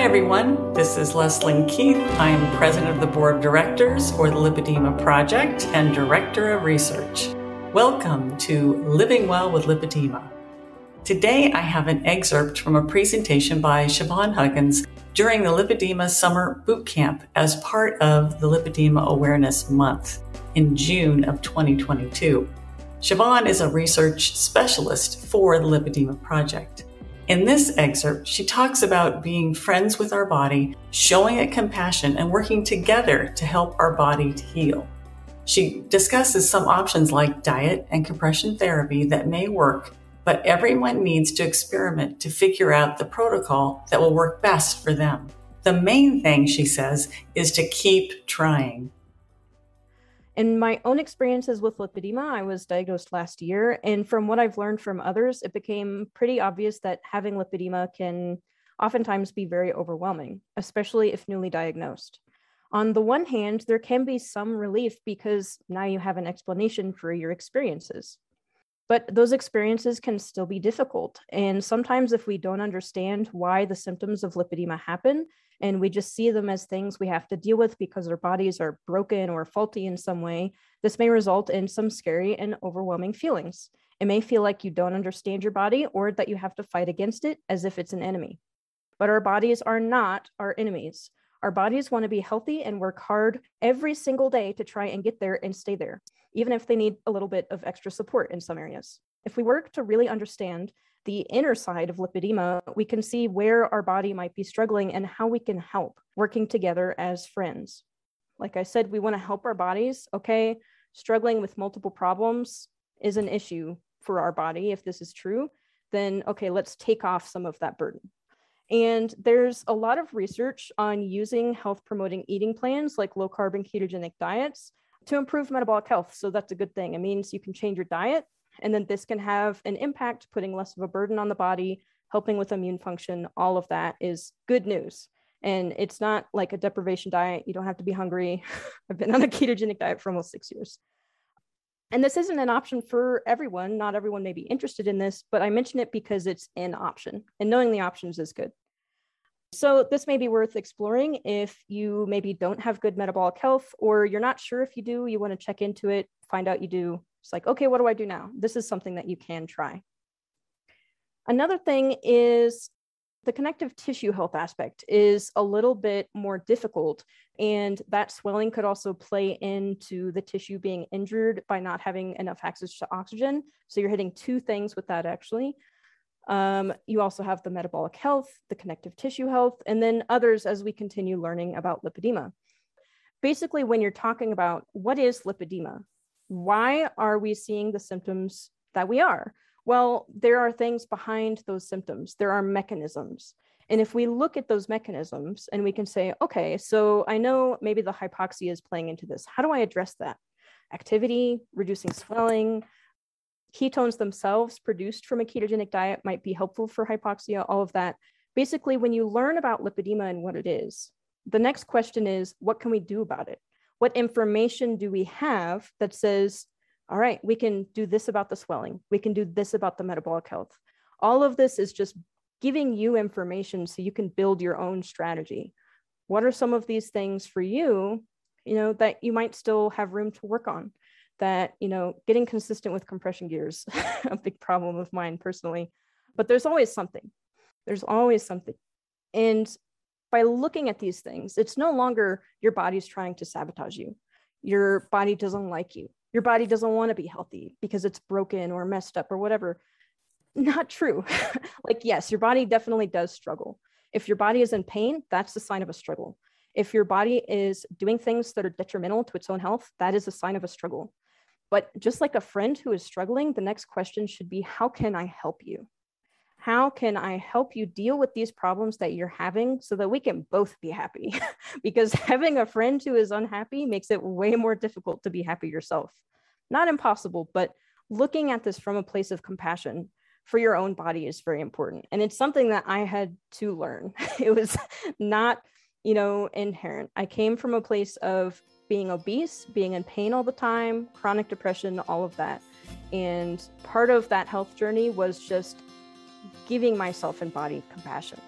Hi everyone, this is Leslyn Keith. I am President of the Board of Directors for the Lipedema Project and Director of Research. Welcome to Living Well with Lipedema. Today I have an excerpt from a presentation by Siobhan Huggins during the Lipedema Summer Boot Camp as part of the Lipedema Awareness Month in June of 2022. Siobhan is a research specialist for the Lipedema Project. In this excerpt, she talks about being friends with our body, showing it compassion, and working together to help our body to heal. She discusses some options like diet and compression therapy that may work, but everyone needs to experiment to figure out the protocol that will work best for them. The main thing, she says, is to keep trying. In my own experiences with lipedema, I was diagnosed last year, and from what I've learned from others, it became pretty obvious that having lipedema can oftentimes be very overwhelming, especially if newly diagnosed. On the one hand, there can be some relief because now you have an explanation for your experiences. But those experiences can still be difficult, and sometimes if we don't understand why the symptoms of lipedema happen, and we just see them as things we have to deal with because our bodies are broken or faulty in some way, this may result in some scary and overwhelming feelings. It may feel like you don't understand your body or that you have to fight against it as if it's an enemy. But our bodies are not our enemies. Our bodies want to be healthy and work hard every single day to try and get there and stay there, even if they need a little bit of extra support in some areas. If we work to really understand the inner side of lipedema, we can see where our body might be struggling and how we can help, working together as friends. Like I said, we want to help our bodies, okay? Struggling with multiple problems is an issue for our body. If this is true, then okay, let's take off some of that burden. And there's a lot of research on using health-promoting eating plans like low-carb and ketogenic diets to improve metabolic health. So that's a good thing. It means you can change your diet, and then this can have an impact, putting less of a burden on the body, helping with immune function. All of that is good news. And it's not like a deprivation diet. You don't have to be hungry. I've been on a ketogenic diet for almost 6 years. And this isn't an option for everyone. Not everyone may be interested in this, but I mention it because it's an option, and knowing the options is good. So this may be worth exploring if you maybe don't have good metabolic health, or you're not sure if you do, you want to check into it, find out you do. It's like, okay, what do I do now? This is something that you can try. Another thing is the connective tissue health aspect is a little bit more difficult, and that swelling could also play into the tissue being injured by not having enough access to oxygen. So you're hitting two things with that actually. You also have the metabolic health, the connective tissue health, and then others as we continue learning about lipedema. Basically, when you're talking about what is lipedema, why are we seeing the symptoms that we are? Well, there are things behind those symptoms. There are mechanisms. And if we look at those mechanisms and we can say, okay, so I know maybe the hypoxia is playing into this. How do I address that? Activity, reducing swelling, ketones themselves produced from a ketogenic diet might be helpful for hypoxia, all of that. Basically, when you learn about lipedema and what it is, the next question is, what can we do about it? What information do we have that says, all right, we can do this about the swelling. We can do this about the metabolic health. All of this is just giving you information so you can build your own strategy. What are some of these things for you, that you might still have room to work on? That, getting consistent with compression gears, a big problem of mine personally, but there's always something. And by looking at these things, it's no longer your body's trying to sabotage you. Your body doesn't like you. Your body doesn't want to be healthy because it's broken or messed up or whatever. Not true. Like, yes, your body definitely does struggle. If your body is in pain, that's the sign of a struggle. If your body is doing things that are detrimental to its own health, that is a sign of a struggle. But just like a friend who is struggling, the next question should be, how can I help you? How can I help you deal with these problems that you're having so that we can both be happy? Because having a friend who is unhappy makes it way more difficult to be happy yourself. Not impossible, but looking at this from a place of compassion for your own body is very important. And it's something that I had to learn. It was not, inherent. I came from a place of being obese, being in pain all the time, chronic depression, all of that. And part of that health journey was just giving myself and body compassion.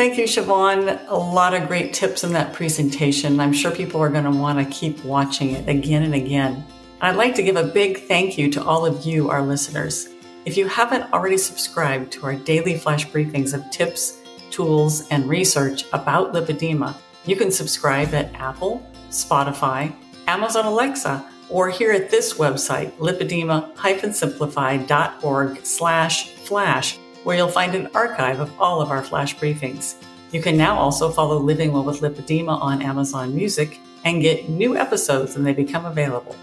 Thank you, Siobhan. A lot of great tips in that presentation. I'm sure people are going to want to keep watching it again and again. I'd like to give a big thank you to all of you, our listeners. If you haven't already subscribed to our daily flash briefings of tips, tools, and research about lipedema, you can subscribe at Apple, Spotify, Amazon Alexa, or here at this website, lipedema-simplify.org/flash, where you'll find an archive of all of our flash briefings. You can now also follow Living Well with Lipedema on Amazon Music and get new episodes when they become available.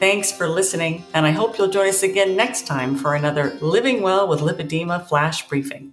Thanks for listening, and I hope you'll join us again next time for another Living Well with Lipedema flash briefing.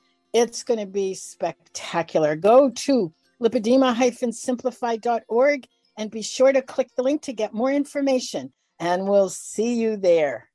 It's going to be spectacular. Go to lipedema-simplify.org and be sure to click the link to get more information. And we'll see you there.